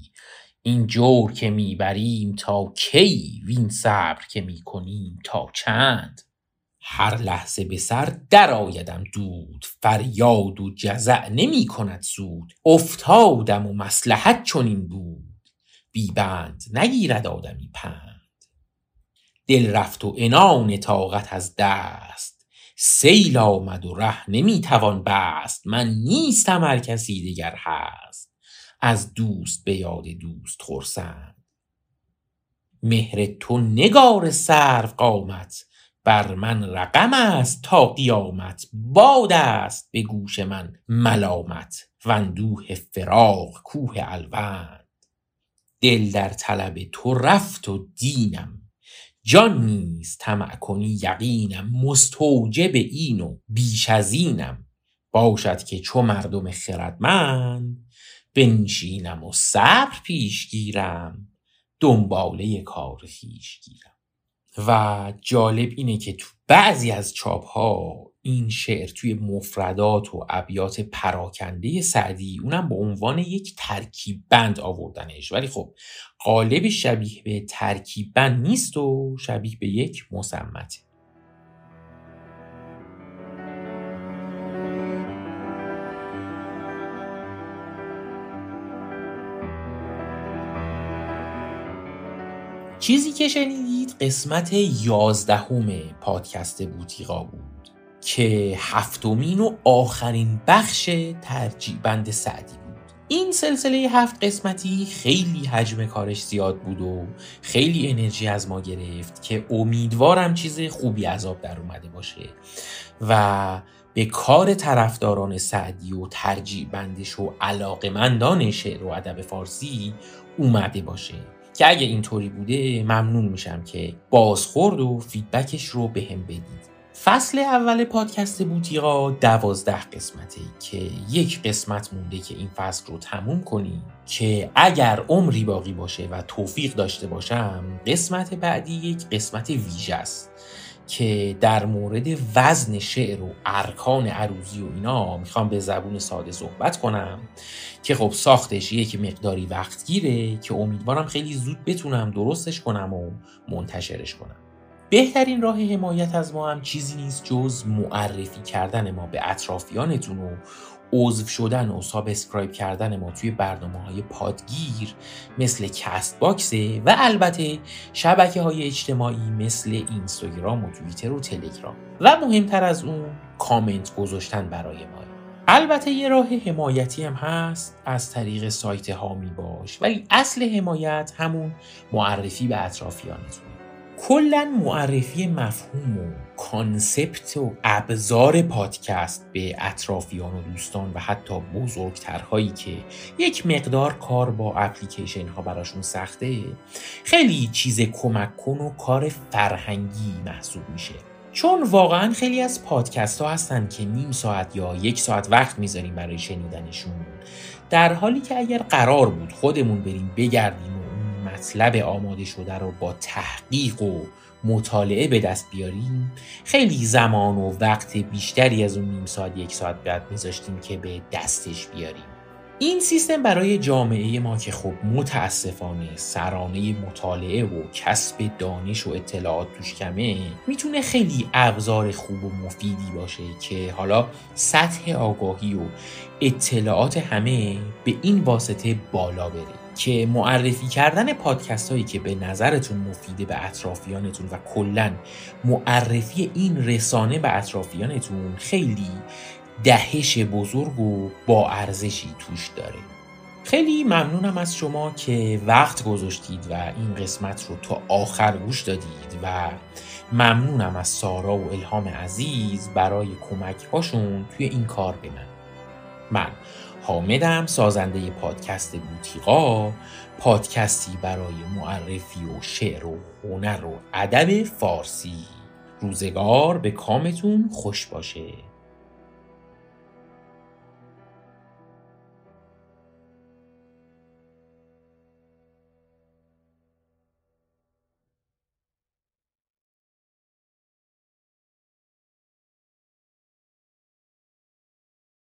این جور که می بریم تا کی وین صبر که می کنیم تا چند. هر لحظه به سر در آیدم دود فریاد و جزع نمی کند سود. افتادم و مصلحت چنین بود بی بند نگیرد آدمی پند. دل رفت و عنان طاقت از دست سیل آمد و ره نمی توان بست. من نیستم هر کسی دیگر هست از دوست به یاد دوست خرسند. مهر تو نگار سرو قامت بر من رقم است تا قیامت. باد است به گوش من ملامت و اندوه فراق کوه الوند. دل در طلب تو رفت و دینم جان نیز طمع کنی یقینم. مستوجب این و بیش از اینم باشد که چو مردم خردمند. بنشینم و صبر پیش گیرم دنباله کار خویش گیرم. و جالب اینه که تو بعضی از چاپ‌ها این شعر توی مفردات و ابیات پراکنده سعدی اونم به عنوان یک ترکیب بند آوردنش، ولی خب قالب شبیه به ترکیب بند نیست و شبیه به یک مصمته. چیزی که شنیدید قسمت 11 پادکست بوتیقا بود که 7مین و آخرین بخش ترجیع بند سعدی بود. این سلسله 7 قسمتی خیلی حجم کارش زیاد بود و خیلی انرژی از ما گرفت که امیدوارم چیز خوبی از آب در اومده باشه و به کار طرفداران سعدی و ترجیع بندش و علاقمندان شعر و ادب فارسی اومده باشه که اگه اینطوری بوده ممنون میشم که بازخورد و فیدبکش رو بهم بدید. فصل اول پادکست بوتیقا 12 قسمته که یک قسمت مونده که این فصل رو تموم کنیم که اگر عمری باقی باشه و توفیق داشته باشم قسمت بعدی یک قسمت ویژه است که در مورد وزن شعر و ارکان عروضی و اینا میخوام به زبون ساده صحبت کنم که خب ساختش یک مقداری وقت گیره که امیدوارم خیلی زود بتونم درستش کنم و منتشرش کنم. بهترین راه حمایت از ما هم چیزی نیست جز معرفی کردن ما به اطرافیانتون و عضو شدن و سابسکرایب کردن ما توی برنامه‌های پادگیر مثل کست باکسه و البته شبکه‌های اجتماعی مثل اینستاگرام و توییتر و تلگرام و مهمتر از اون کامنت گذاشتن برای ما. البته یه راه حمایتی هم هست از طریق سایت هامی باش، ولی اصل حمایت همون معرفی به اطرافیانتون. کلاً معرفی مفهوم و کانسپت و ابزار پادکست به اطرافیان و دوستان و حتی بزرگترهایی که یک مقدار کار با اپلیکیشن ها براشون سخته خیلی چیز کمک کن و کار فرهنگی محسوب میشه، چون واقعاً خیلی از پادکست ها هستن که نیم ساعت یا یک ساعت وقت میذاریم برای شنیدنشون، در حالی که اگر قرار بود خودمون بریم بگردیم مطلب آماده شده رو با تحقیق و مطالعه به دست بیاریم خیلی زمان و وقت بیشتری از اون نیم ساعت یک ساعت بعد میذاشتیم که به دستش بیاریم. این سیستم برای جامعه ما که خب متاسفانه سرانه مطالعه و کسب دانش و اطلاعات توش کمه میتونه خیلی ابزار خوب و مفیدی باشه که حالا سطح آگاهی و اطلاعات همه به این واسطه بالا بره که معرفی کردن پادکست هایی که به نظرتون مفیده به اطرافیانتون و کلاً معرفی این رسانه به اطرافیانتون خیلی دهش بزرگ و با ارزشی توش داره. خیلی ممنونم از شما که وقت گذاشتید و این قسمت رو تا آخر گوش دادید و ممنونم از سارا و الهام عزیز برای کمک هاشون توی این کار به من حامدم، سازنده پادکست بوتیقا، پادکستی برای معرفی و شعر و هنر و ادب فارسی. روزگار به کامتون خوش باشه.